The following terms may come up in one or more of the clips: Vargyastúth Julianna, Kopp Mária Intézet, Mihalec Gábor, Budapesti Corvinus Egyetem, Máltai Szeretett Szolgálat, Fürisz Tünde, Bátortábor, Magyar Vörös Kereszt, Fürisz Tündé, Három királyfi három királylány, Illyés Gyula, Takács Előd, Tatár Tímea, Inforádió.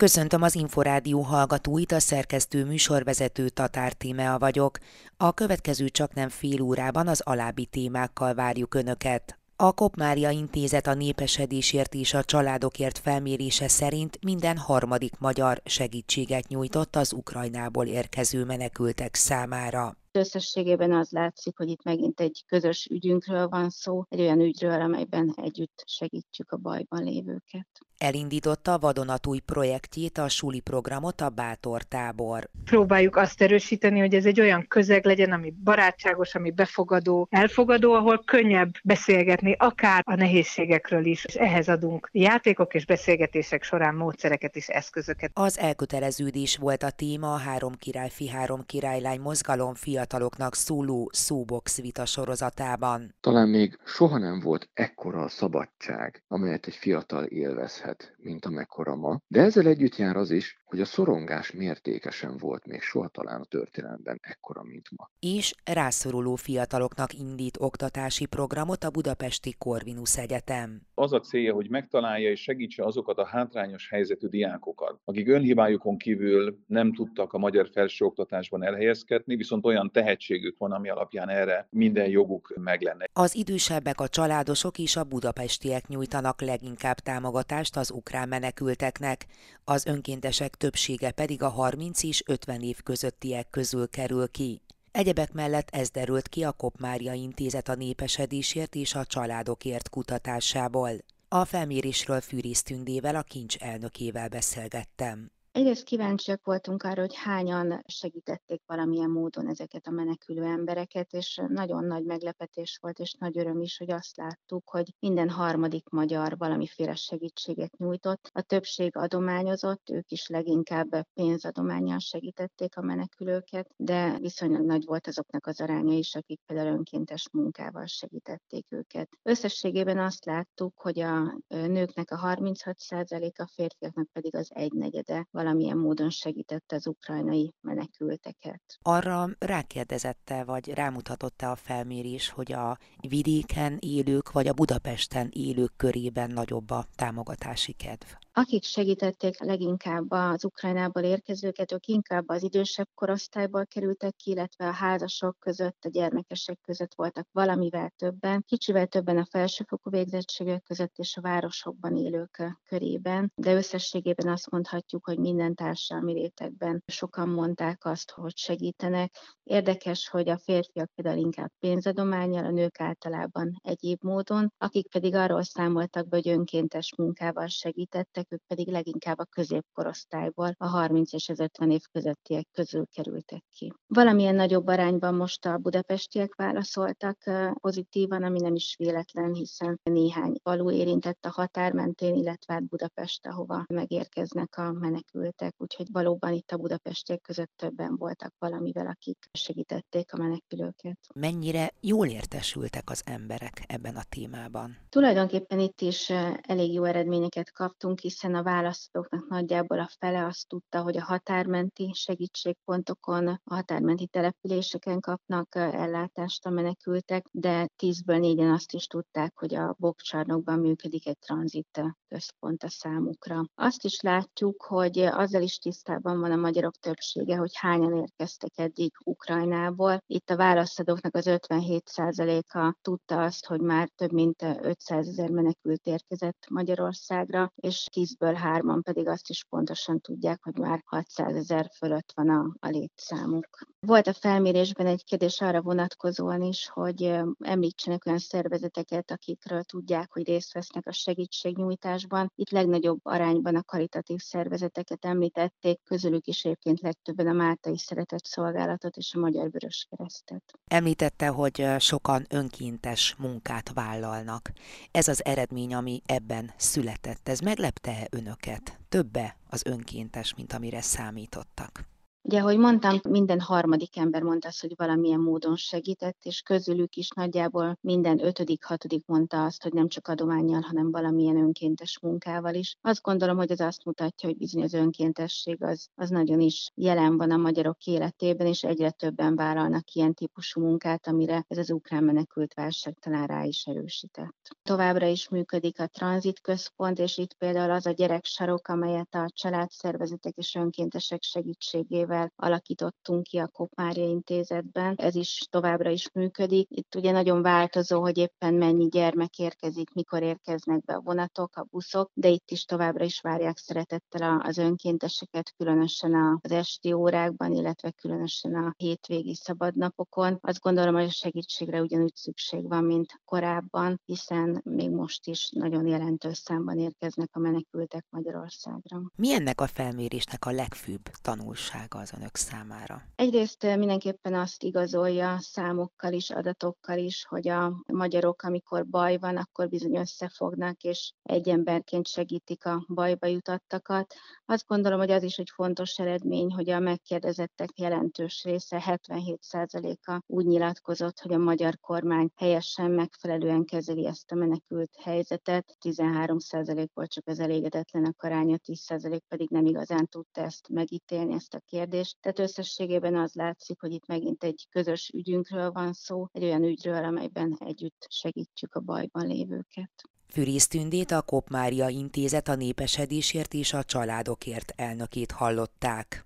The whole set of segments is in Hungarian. Köszöntöm az Inforádió hallgatóit, a szerkesztő műsorvezető Tatár Tímea vagyok. A következő csaknem fél órában az alábbi témákkal várjuk Önöket. A Kopp Mária Intézet a népesedésért és a családokért felmérése szerint minden harmadik magyar segítséget nyújtott az Ukrajnából érkező menekültek számára. Összességében az látszik, hogy itt megint egy közös ügyünkről van szó, egy olyan ügyről, amelyben együtt segítjük a bajban lévőket. Elindította a vadonatúj projektjét, a suli programot, a Bátortábor. Próbáljuk azt erősíteni, hogy ez egy olyan közeg legyen, ami barátságos, ami befogadó, elfogadó, ahol könnyebb beszélgetni, akár a nehézségekről is. És ehhez adunk játékok és beszélgetések során módszereket és eszközöket. Az elköteleződés volt a téma a Három királyfi három királylány mozgalom fiataloknak szóló szóbox vita sorozatában. Talán még soha nem volt ekkora a szabadság, amelyet egy fiatal élvezhet, mint amekkora ma, de ezzel együtt jár az is, hogy a szorongás mértéke sem volt még soha talán a történelemben ekkora, mint ma. És rászoruló fiataloknak indít oktatási programot a Budapesti Corvinus Egyetem. Az a célja, hogy megtalálja és segítse azokat a hátrányos helyzetű diákokat, akik önhibájukon kívül nem tudtak a magyar felsőoktatásban elhelyezkedni, viszont olyan tehetségük van, ami alapján erre minden joguk meg lenne. Az idősebbek, a családosok és a budapestiek nyújtanak leginkább támogatást az ukrán menekülteknek, az önkéntesek többsége pedig a 30 és 50 év közöttiek közül kerül ki. Egyebek mellett ez derült ki a Kopp Mária Intézet a népesedésért és a családokért kutatásából. A felmérésről Fürisz Tündével, a kincs elnökével beszélgettem. Egyrészt kíváncsiak voltunk arra, hogy hányan segítették valamilyen módon ezeket a menekülő embereket, és nagyon nagy meglepetés volt, és nagy öröm is, hogy azt láttuk, hogy minden harmadik magyar valamiféle segítséget nyújtott. A többség adományozott, ők is leginkább pénzadománnyal segítették a menekülőket, de viszonylag nagy volt azoknak az aránya is, akik például önkéntes munkával segítették őket. Összességében azt láttuk, hogy a nőknek a 36%, a férfiaknak pedig az 1/4 valamilyen módon segített az ukrajnai menekülteket. Arra rákérdezette, vagy rámutatott-e a felmérés, hogy a vidéken élők, vagy a Budapesten élők körében nagyobb a támogatási kedv? Akik segítették leginkább az Ukrajnából érkezőket, ők inkább az idősebb korosztályból kerültek ki, illetve a házasok között, a gyermekesek között voltak valamivel többen, kicsivel többen a felsőfokú végzettségek között és a városokban élők körében, de összességében azt mondhatjuk, hogy minden társadalmi rétegben sokan mondták azt, hogy segítenek. Érdekes, hogy a férfiak például inkább pénzadománnyal, a nők általában egyéb módon, akik pedig arról számoltak be, hogy önkéntes munkával segítettek, ők pedig leginkább a középkorosztályból, a 30 és az 50 év közöttiek közül kerültek ki. Valamilyen nagyobb arányban most a budapestiek válaszoltak pozitívan, ami nem is véletlen, hiszen néhány falu érintett a határ mentén, illetve Budapest, ahova megérkeznek a menekültek, úgyhogy valóban itt a budapestiek között többen voltak valamivel, akik segítették a menekülőket. Mennyire jól értesültek az emberek ebben a témában? Tulajdonképpen itt is elég jó eredményeket kaptunk, hiszen a választóknak nagyjából a fele azt tudta, hogy a határmenti segítségpontokon, a határmenti településeken kapnak ellátást a menekültek, de 10-ből 4-en azt is tudták, hogy a bokcsarnokban működik egy tranzit központ a számukra. Azt is látjuk, hogy azzal is tisztában van a magyarok többsége, hogy hányan érkeztek eddig Ukrajnából. Itt a válaszadóknak az 57%-a tudta azt, hogy már több mint 500 000 menekült érkezett Magyarországra, és 10-ből 3-an pedig azt is pontosan tudják, hogy már 600 000 fölött van a létszámuk. Volt a felmérésben egy kérdés arra vonatkozóan is, hogy említsenek olyan szervezeteket, akikről tudják, hogy részt vesznek a segítségnyújtásban. Itt legnagyobb arányban a karitatív szervezeteket említették, közülük is egyébként legtöbben a Máltai Szeretett Szolgálatot és a Magyar Vörös Keresztet. Említette, hogy sokan önkéntes munkát vállalnak. Ez az eredmény, ami ebben született, ez meglepte Önöket? Többe az önkéntes, mint amire számítottak? Ugye, ahogy mondtam, minden harmadik ember mondta azt, hogy valamilyen módon segített, és közülük is nagyjából minden ötödik, hatodik mondta azt, hogy nem csak adománnyal, hanem valamilyen önkéntes munkával is. Azt gondolom, hogy ez azt mutatja, hogy bizony az önkéntesség az nagyon is jelen van a magyarok életében, és egyre többen vállalnak ilyen típusú munkát, amire ez az ukrán menekült válság talán rá is erősített. Továbbra is működik a tranzitközpont, és itt például az a gyereksarok, amelyet a családszervezetek és önkéntesek segítségével alakítottunk ki a Kopp Mária Intézetben. Ez is továbbra is működik. Itt ugye nagyon változó, hogy éppen mennyi gyermek érkezik, mikor érkeznek be a vonatok, a buszok, de itt is továbbra is várják szeretettel az önkénteseket, különösen az esti órákban, illetve különösen a hétvégi szabadnapokon. Azt gondolom, hogy a segítségre ugyanúgy szükség van, mint korábban, hiszen még most is nagyon jelentős számban érkeznek a menekültek Magyarországra. Mi ennek a felmérésnek a legfőbb tanulsága az önök számára? Egyrészt mindenképpen azt igazolja számokkal is, adatokkal is, hogy a magyarok, amikor baj van, akkor bizony összefognak, és egy emberként segítik a bajba jutottakat. Azt gondolom, hogy az is egy fontos eredmény, hogy a megkérdezettek jelentős része, 77%-a úgy nyilatkozott, hogy a magyar kormány helyesen, megfelelően kezeli ezt a menekült helyzetet. 13% volt csak az elégedetlenek aránya, 10% pedig nem igazán tudta ezt megítélni, ezt a kérdést. Tehát összességében az látszik, hogy itt megint egy közös ügyünkről van szó, egy olyan ügyről, amelyben együtt segítjük a bajban lévőket. Fürisz Tündét, a Kopp Mária Intézet a népesedésért és a családokért elnökét hallották.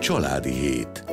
Családi hét.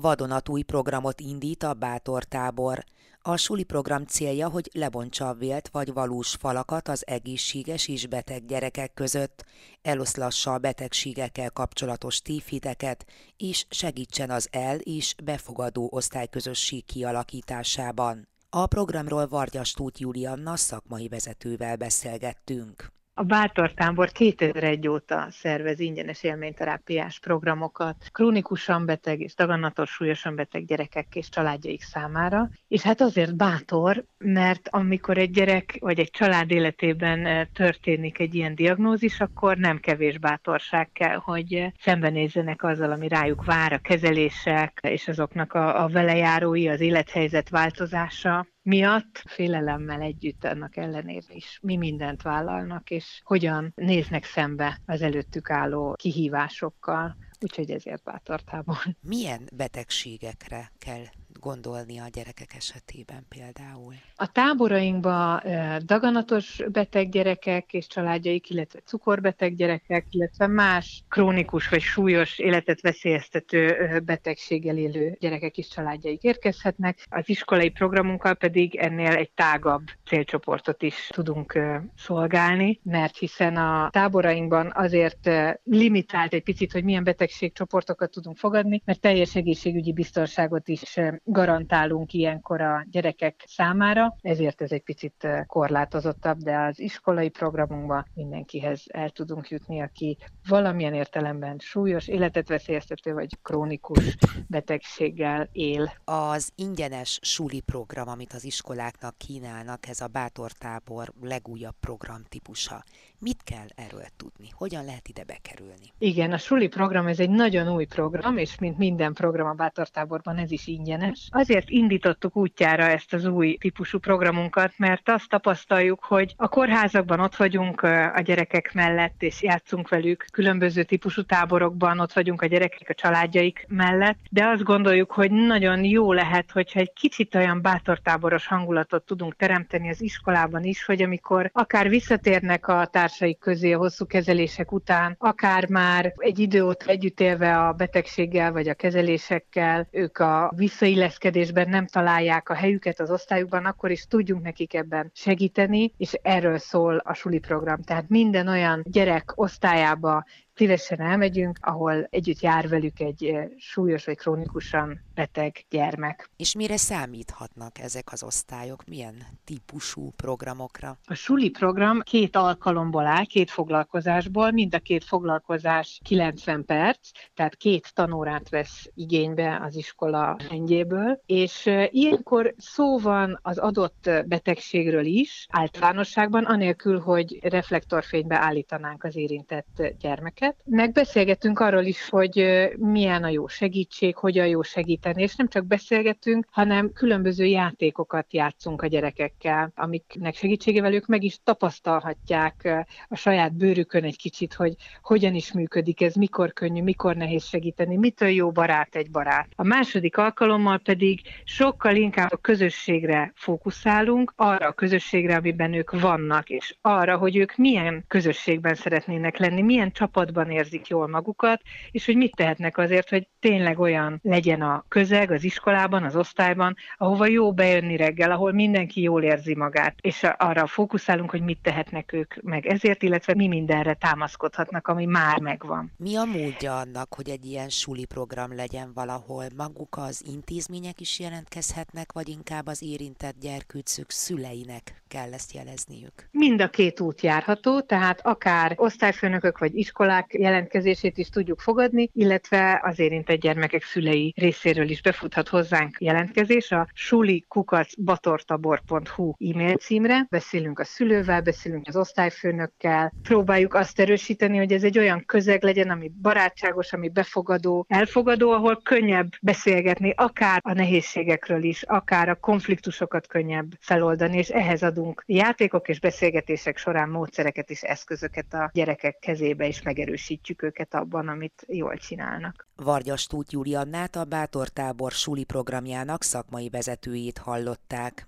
Vadonatúj programot indít a Bátortábor. A suli program célja, hogy lebontsa a vélt vagy valós falakat az egészséges és beteg gyerekek között, eloszlassa a betegségekkel kapcsolatos tévhiteket, és segítsen az el- és befogadó osztályközösség kialakításában. A programról Vargyastúth Julianna szakmai vezetővel beszélgettünk. A Bátortábor 2001 óta szervez ingyenes élményterápiás programokat krónikusan beteg és daganatos súlyosan beteg gyerekek és családjaik számára. És hát azért bátor, mert amikor egy gyerek vagy egy család életében történik egy ilyen diagnózis, akkor nem kevés bátorság kell, hogy szembenézzenek azzal, ami rájuk vár, a kezelések és azoknak a velejárói, az élethelyzet változása miatt, félelemmel együtt, annak ellenére is mi mindent vállalnak, és hogyan néznek szembe az előttük álló kihívásokkal, úgyhogy ezért Bátortábor. Milyen betegségekre kell gondolni a gyerekek esetében például? A táborainkban daganatos beteg gyerekek és családjaik, illetve cukorbeteg gyerekek, illetve más krónikus vagy súlyos életet veszélyeztető betegséggel élő gyerekek és családjaik érkezhetnek. Az iskolai programunkkal pedig ennél egy tágabb célcsoportot is tudunk szolgálni, mert hiszen a táborainkban azért limitált egy picit, hogy milyen betegségcsoportokat tudunk fogadni, mert teljes egészségügyi biztonságot is garantálunk ilyenkor a gyerekek számára, ezért ez egy picit korlátozottabb, de az iskolai programunkban mindenkihez el tudunk jutni, aki valamilyen értelemben súlyos, életet veszélyeztető vagy krónikus betegséggel él. Az ingyenes suli program, amit az iskoláknak kínálnak, ez a Bátortábor legújabb programtípusa. Mit kell erről tudni? Hogyan lehet ide bekerülni? Igen, a suli program ez egy nagyon új program, és mint minden program a Bátortáborban ez is ingyenes. Azért indítottuk útjára ezt az új típusú programunkat, mert azt tapasztaljuk, hogy a kórházakban ott vagyunk a gyerekek mellett, és játszunk velük, különböző típusú táborokban ott vagyunk a gyerekek, a családjaik mellett, de azt gondoljuk, hogy nagyon jó lehet, hogyha egy kicsit olyan bátortáboros hangulatot tudunk teremteni az iskolában is, hogy amikor akár visszatérnek a társaik közé a hosszú kezelések után, akár már egy idő óta együtt élve a betegséggel vagy a kezelésekkel, ők a visszailleszkedésben nem találják a helyüket az osztályukban, akkor is tudjunk nekik ebben segíteni, és erről szól a suli program. Tehát minden olyan gyerek osztályába szívesen elmegyünk, ahol együtt jár velük egy súlyos vagy krónikusan beteg gyermek. És mire számíthatnak ezek az osztályok? Milyen típusú programokra? A suli program 2 alkalomból áll, 2 foglalkozásból, mind a 2 foglalkozás 90 perc, tehát 2 tanórát vesz igénybe az iskola rendjéből, és ilyenkor szó van az adott betegségről is, általánosságban, anélkül, hogy reflektorfénybe állítanánk az érintett gyermeket. embereket. Megbeszélgetünk arról is, hogy milyen a jó segítség, hogyan jó segíteni, és nem csak beszélgetünk, hanem különböző játékokat játszunk a gyerekekkel, amiknek segítségével ők meg is tapasztalhatják a saját bőrükön egy kicsit, hogy hogyan is működik ez, mikor könnyű, mikor nehéz segíteni, mitől jó barát egy barát. A második alkalommal pedig sokkal inkább a közösségre fókuszálunk, arra a közösségre, amiben ők vannak, és arra, hogy ők milyen közösségben szeretnének lenni, milyen csapatban érzik jól magukat, és hogy mit tehetnek azért, hogy tényleg olyan legyen a közeg az iskolában, az osztályban, ahova jó bejönni reggel, ahol mindenki jól érzi magát, és arra fókuszálunk, hogy mit tehetnek ők meg ezért, illetve mi mindenre támaszkodhatnak, ami már megvan. Mi a módja annak, hogy egy ilyen suli program legyen valahol? Maguk az intézmények is jelentkezhetnek, vagy inkább az érintett gyerkőcök szüleinek kell ezt jelezniük? Mind a két út járható, tehát akár osztályfőnökök vagy iskolák jelentkezését is tudjuk fogadni, illetve az érintett gyermekek szülei részéről is befuthat hozzánk jelentkezés a suli@batortabor.hu e-mail címre. Beszélünk a szülővel, beszélünk az osztályfőnökkel, próbáljuk azt erősíteni, hogy ez egy olyan közeg legyen, ami barátságos, ami befogadó, elfogadó, ahol könnyebb beszélgetni, akár a nehézségekről is, akár a konfliktusokat könnyebb feloldani, és ehhez adunk játékok és beszélgetések során módszereket és eszközöket a gyerekek kezébe, és megerősítjük őket abban, amit jól csinálnak. Vargyastúth Juliannát, a Bátortábor suli programjának szakmai vezetőjét hallották.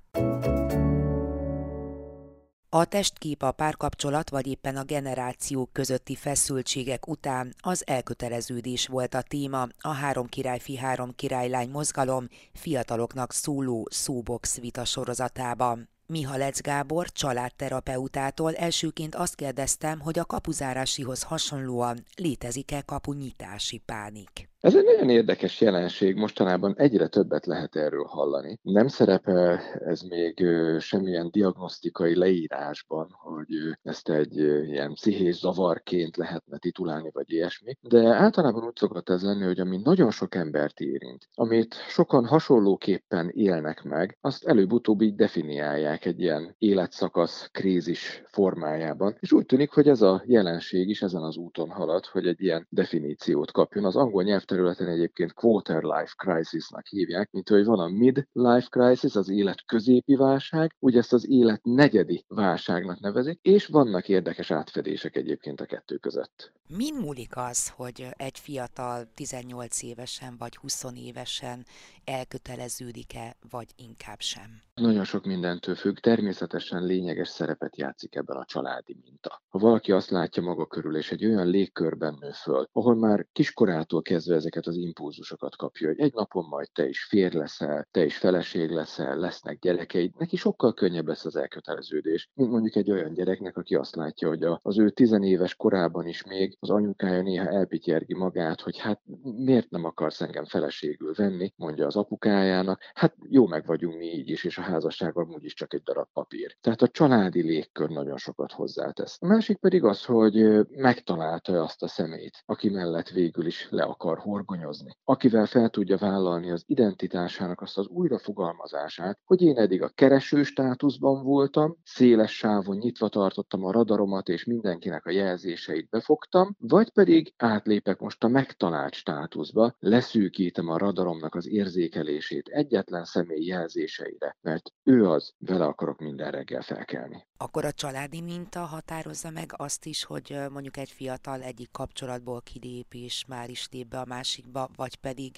A testkép a párkapcsolat vagy éppen a generációk közötti feszültségek után az elköteleződés volt a téma, a Három királyfi három királylány mozgalom fiataloknak szóló szóbox vita sorozatában. Mihalec Gábor családterapeutától elsőként azt kérdeztem, hogy a kapuzárásihoz hasonlóan létezik-e kapunyitási pánik. Ez egy nagyon érdekes jelenség, mostanában egyre többet lehet erről hallani. Nem szerepel ez még semmilyen diagnosztikai leírásban, hogy ezt egy ilyen pszichés zavarként lehetne titulálni, vagy ilyesmi, de általában úgy szokott ez lenni, hogy ami nagyon sok embert érint, amit sokan hasonlóképpen élnek meg, azt előbb-utóbb így definiálják egy ilyen életszakasz krízis formájában, és úgy tűnik, hogy ez a jelenség is ezen az úton halad, hogy egy ilyen definíciót kapjon. Az angol nyelvterületen egyébként quarter-life crisisnak hívják, mint hogy van a mid-life crisis, az élet középi válság, ugye ezt az élet negyedi válságnak nevezik, és vannak érdekes átfedések egyébként a kettő között. Min múlik az, hogy egy fiatal 18 évesen vagy 20 évesen elköteleződik-e, vagy inkább sem? Nagyon sok mindentől függ, természetesen lényeges szerepet játszik ebben a családi minta. Ha valaki azt látja maga körül, és egy olyan légkörben nő föl, ahol már kiskorától kezdve ezeket az impulzusokat kapja, hogy egy napon majd te is férj leszel, te is feleség leszel, lesznek gyerekeid, neki sokkal könnyebb lesz az elköteleződés, mint mondjuk egy olyan gyereknek, aki azt látja, hogy az ő 10 éves korában is még az anyukája néha elpityergi magát, hogy hát miért nem akarsz engem feleségül venni, mondja az apukájának, hát jó meg vagyunk mi így is, és a házasság amúgy is csak egy darab papír. Tehát a családi légkör nagyon sokat hozzátesz. A másik pedig az, hogy megtalálta azt a szemét, aki mellett végül is le akar horgonyozni, akivel fel tudja vállalni az identitásának azt az újrafogalmazását, hogy én eddig a kereső státuszban voltam, széles sávon nyitva tartottam a radaromat, és mindenkinek a jelzéseit befogtam, vagy pedig átlépek most a megtalált státuszba, leszűkítem a radaromnak az érzékelését egyetlen személy jelzéseire, mert ő az, vele akarok minden reggel felkelni. Akkor a családi minta határozza meg azt is, hogy mondjuk egy fiatal egyik kapcsolatból kilép, és már is lép be a másikba, vagy pedig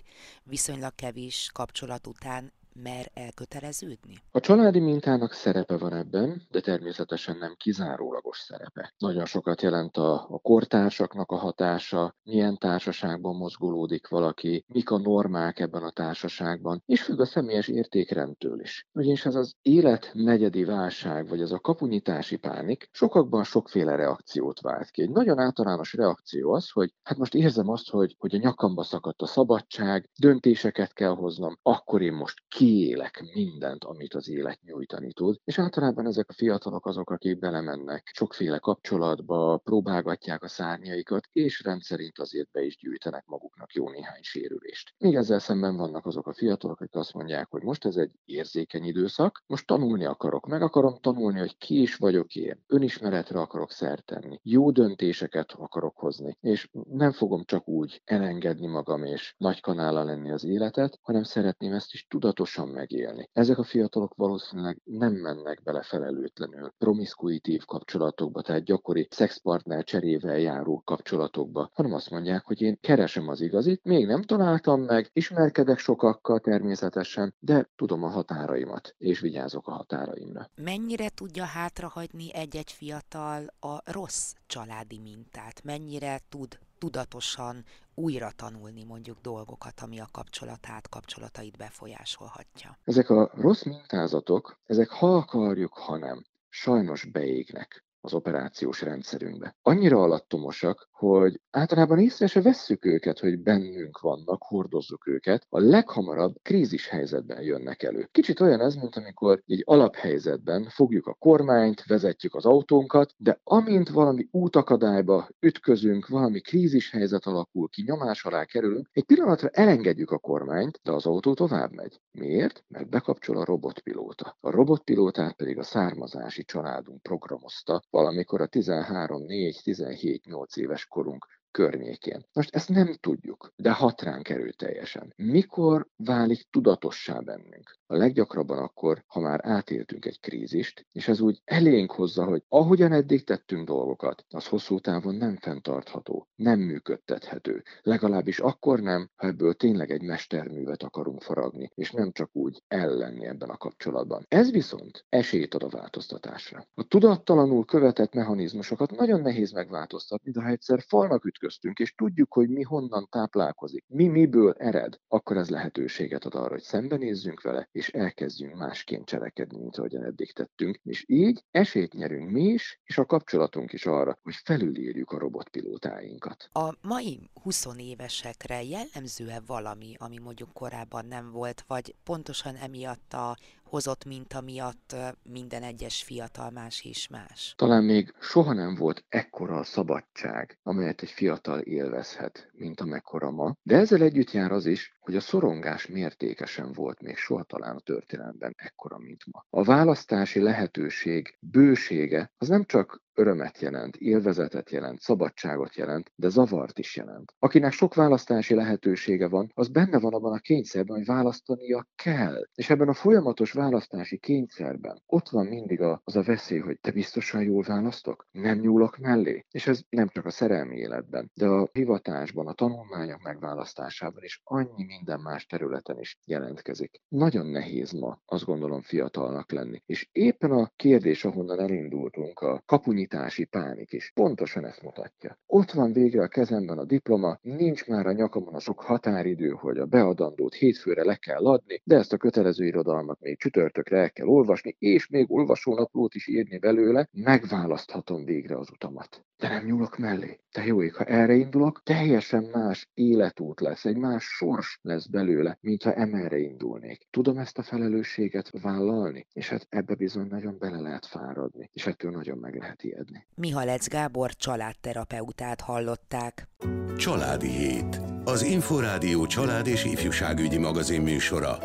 viszonylag kevés kapcsolat után mer elköteleződni? A családi mintának szerepe van ebben, de természetesen nem kizárólagos szerepe. Nagyon sokat jelent a kortársaknak a hatása, milyen társaságban mozgolódik valaki, mik a normák ebben a társaságban, és függ a személyes értékrendtől is. Ugyanis ez az élet negyedi válság, vagy ez a kapunyitási pánik sokakban sokféle reakciót vált ki. Egy nagyon általános reakció az, hogy hát most érzem azt, hogy a nyakamba szakadt a szabadság, döntéseket kell hoznom, akkor én most ki kiélek mindent, amit az élet nyújtani tud, és általában ezek a fiatalok azok, akik belemennek sokféle kapcsolatba, próbálgatják a szárnyaikat, és rendszerint azért be is gyűjtenek maguknak jó néhány sérülést. Még ezzel szemben vannak azok a fiatalok, akik azt mondják, hogy most ez egy érzékeny időszak, most tanulni akarok, meg akarom tanulni, hogy ki is vagyok én, önismeretre akarok szert tenni, jó döntéseket akarok hozni, és nem fogom csak úgy elengedni magam és nagy kanállal lenni az életet, hanem szeretném ezt is tudatosan megélni. Ezek a fiatalok valószínűleg nem mennek bele felelőtlenül promiszkuitív kapcsolatokba, tehát gyakori szexpartner cserével járó kapcsolatokba, hanem azt mondják, hogy én keresem az igazit, még nem találtam meg, ismerkedek sokakkal természetesen, de tudom a határaimat, és vigyázok a határaimra. Mennyire tudja hátrahagyni egy-egy fiatal a rossz családi mintát? Mennyire tud tudatosan újra tanulni mondjuk dolgokat, ami a kapcsolatát, kapcsolatait befolyásolhatja? Ezek a rossz mintázatok, ezek ha akarjuk, ha nem, sajnos beégnek az operációs rendszerünkbe. Annyira alattomosak, hogy általában észre se vesszük őket, hogy bennünk vannak, hordozzuk őket, a leghamarabb krízis helyzetben jönnek elő. Kicsit olyan ez, mint amikor egy alaphelyzetben fogjuk a kormányt, vezetjük az autónkat, de amint valami útakadályba ütközünk, valami krízis helyzet alakul ki, nyomás alá kerülünk, egy pillanatra elengedjük a kormányt, de az autó tovább megy. Miért? Mert bekapcsol a robotpilóta. A robotpilótát pedig a származási családunk programozta, valamikor a 13-4-17-8 éves korunk környékén. Most ezt nem tudjuk, de hat ránk erőteljesen. Mikor válik tudatossá bennünk? A leggyakrabban akkor, ha már átéltünk egy krízist, és ez úgy elénk hozza, hogy ahogyan eddig tettünk dolgokat, az hosszú távon nem fenntartható, nem működtethető. Legalábbis akkor nem, ha ebből tényleg egy mesterművet akarunk faragni, és nem csak úgy ellenni ebben a kapcsolatban. Ez viszont esélyt ad a változtatásra. A tudattalanul követett mechanizmusokat nagyon nehéz megváltoztatni, de ha egyszer falnak ütköztünk, és tudjuk, hogy mi honnan táplálkozik, mi miből ered, akkor ez lehetőséget ad arra, hogy szembenézzünk vele, és elkezdjünk másként cselekedni, mint ahogyan eddig tettünk, és így esélyt nyerünk mi is, és a kapcsolatunk is arra, hogy felülírjuk a robotpilótáinkat. A mai 20 évesekre jellemző-e valami, ami mondjuk korábban nem volt, vagy pontosan emiatt a hozott minta miatt minden egyes fiatal más és más? Talán még soha nem volt ekkora a szabadság, amelyet egy fiatal élvezhet, mint amekkora ma, de ezzel együtt jár az is, hogy a szorongás mértéke sem volt még soha talán a történelemben ekkora, mint ma. A választási lehetőség bősége az nem csak örömet jelent, élvezetet jelent, szabadságot jelent, de zavart is jelent. Akinek sok választási lehetősége van, az benne van abban a kényszerben, hogy választania kell. És ebben a folyamatos választási kényszerben ott van mindig az a veszély, hogy te biztosan jól választok? Nem nyúlok mellé? És ez nem csak a szerelmi életben, de a hivatásban, a tanulmányok megválasztásában is, annyi minden más területen is jelentkezik. Nagyon nehéz ma, azt gondolom, fiatalnak lenni. És éppen a kérdés, ahonnan elindultunk, a kapunyi pánik is pontosan ezt mutatja. Ott van végre a kezemben a diploma, nincs már a nyakamon a sok határidő, hogy a beadandót hétfőre le kell adni, de ezt a kötelező irodalmat még csütörtökre el kell olvasni, és még olvasónaplót is írni belőle, megválaszthatom végre az utamat. De nem nyúlok mellé. De jó ég, ha erre indulok, teljesen más életút lesz, egy más sors lesz belőle, mint ha emelre indulnék. Tudom ezt a felelősséget vállalni, és hát ebbe bizony nagyon bele lehet fáradni, és ettől nagyon meg lehet ijedni. Mihalec Gábor családterapeutát hallották. Családi Hét. Az Inforádió család- és ifjúságügyi magazin műsora.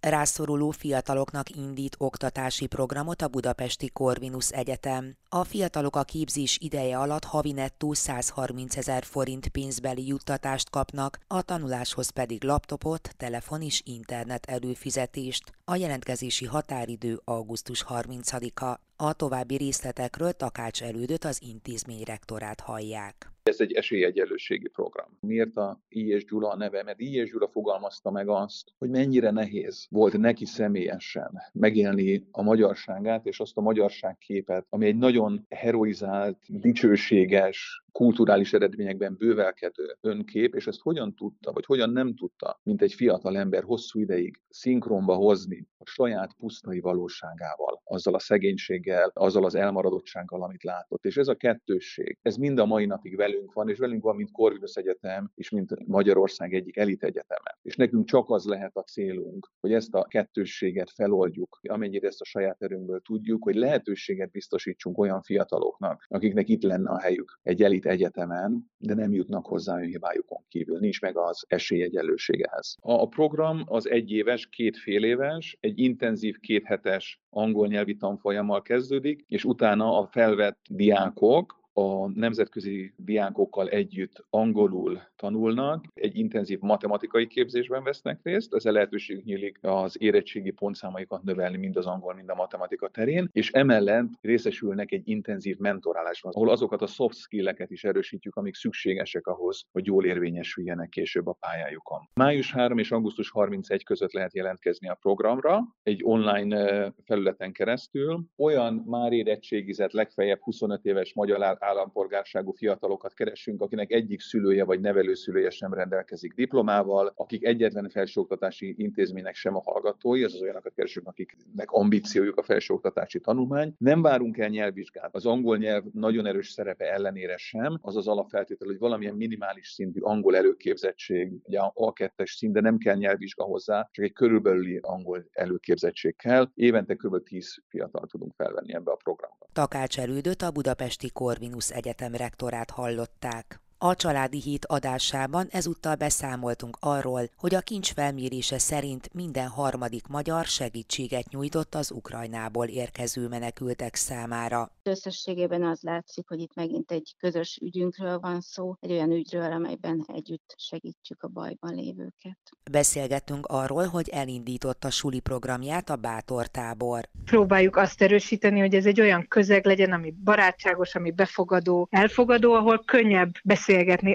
Rászoruló fiataloknak indít oktatási programot a Budapesti Corvinus Egyetem. A fiatalok a képzés ideje alatt havi nettó 130 000 forint pénzbeli juttatást kapnak, a tanuláshoz pedig laptopot, telefon és internet előfizetést. A jelentkezési határidő augusztus 30-a. A további részletekről Takács Elődöt, az intézmény rektorát hallják. Ez egy esélyegyenlőségi program. Miért a Illyés Gyula a neve? Mert Illyés Gyula fogalmazta meg azt, hogy mennyire nehéz volt neki személyesen megélni a magyarságát és azt a magyarságképet, ami egy nagyon heroizált, dicsőséges, kulturális eredményekben bővelkedő önkép, és ezt hogyan tudta, vagy hogyan nem tudta, mint egy fiatal ember hosszú ideig szinkronba hozni a saját pusztai valóságával, azzal a szegénységgel, azzal az elmaradottsággal, amit látott. És ez a kettősség, ez mind a mai napig velünk van, és velünk van, mint Corvinus Egyetem, és mint Magyarország egyik elit egyeteme. És nekünk csak az lehet a célunk, hogy ezt a kettősséget feloldjuk, amennyire ezt a saját erőnkből tudjuk, hogy lehetőséget biztosítsunk olyan fiataloknak, akiknek itt lenne a helyük egy elit egyetemen, de nem jutnak hozzá önhibájukon kívül, nincs meg az esélyegyenlőségehez. A program az egyéves, kétfél éves, egy intenzív kéthetes angol nyelvi tanfolyammal kezdődik, és utána a felvett diákok a nemzetközi diákokkal együtt angolul tanulnak, egy intenzív matematikai képzésben vesznek részt, ezzel lehetőség nyílik az érettségi pontszámaikat növelni mind az angol, mind a matematika terén, és emellett részesülnek egy intenzív mentorálásban, ahol azokat a soft skilleket is erősítjük, amik szükségesek ahhoz, hogy jól érvényesüljenek később a pályájukon. Május 3 és augusztus 31 között lehet jelentkezni a programra, egy online felületen keresztül. Olyan már érettségizett, legfeljebb 25 éves magyar állampolgárságú fiatalokat keresünk, akinek egyik szülője vagy nevelőszülője sem rendelkezik diplomával, akik egyetlen felsőoktatási intézménynek sem a hallgatói, az olyanokat keresünk, akiknek ambíciójuk a felsőoktatási tanulmány. Nem várunk el nyelvvizsgát. Az angol nyelv nagyon erős szerepe ellenére sem, az az alapfeltétel, hogy valamilyen minimális szintű angol előképzettség, ugye A2-es szint, de nem kell nyelvvizsga hozzá, csak egy körülbelüli angol előképzettség kell. Évente kb. 10 fiatal tudunk felvenni ebbe a programba. Takács Elődöt, a Budapesti Corvinus Egyetem rektorát hallották. A Családi Hét adásában ezúttal beszámoltunk arról, hogy a kincs felmérése szerint minden harmadik magyar segítséget nyújtott az Ukrajnából érkező menekültek számára. Összességében az látszik, hogy itt megint egy közös ügyünkről van szó, egy olyan ügyről, amelyben együtt segítjük a bajban lévőket. Beszélgettünk arról, hogy elindított a suli programját a Bátortábor. Próbáljuk azt erősíteni, hogy ez egy olyan közeg legyen, ami barátságos, ami befogadó, elfogadó, ahol könnyebb beszélgetni,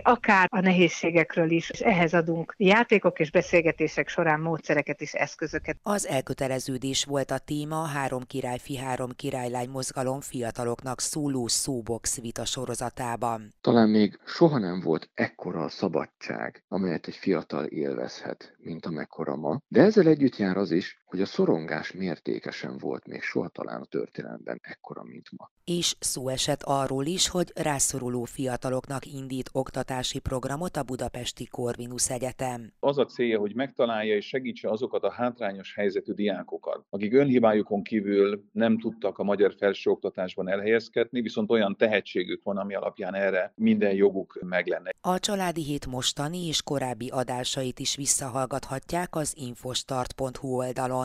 akár a nehézségekről is, és ehhez adunk játékok és beszélgetések során módszereket és eszközöket. Az elköteleződés volt a téma a Három királyfi három királylány mozgalom fiataloknak szóló szóbox vita sorozatában. Talán még soha nem volt ekkora a szabadság, amelyet egy fiatal élvezhet, mint amekkora ma, de ezzel együtt jár az is, hogy a szorongás mértéke sem volt még soha talán a történelemben ekkora, mint ma. És szó esett arról is, hogy rászoruló fiataloknak indít oktatási programot a Budapesti Corvinus Egyetem. Az a célja, hogy megtalálja és segítse azokat a hátrányos helyzetű diákokat, akik önhibájukon kívül nem tudtak a magyar felsőoktatásban elhelyezkedni, viszont olyan tehetségük van, ami alapján erre minden joguk meg lenne. A Családi Hét mostani és korábbi adásait is visszahallgathatják az infostart.hu oldalon.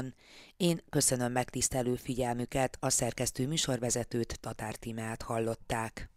Én köszönöm megtisztelő figyelmüket, a szerkesztő műsorvezetőt, Tatár Tímeát hallották.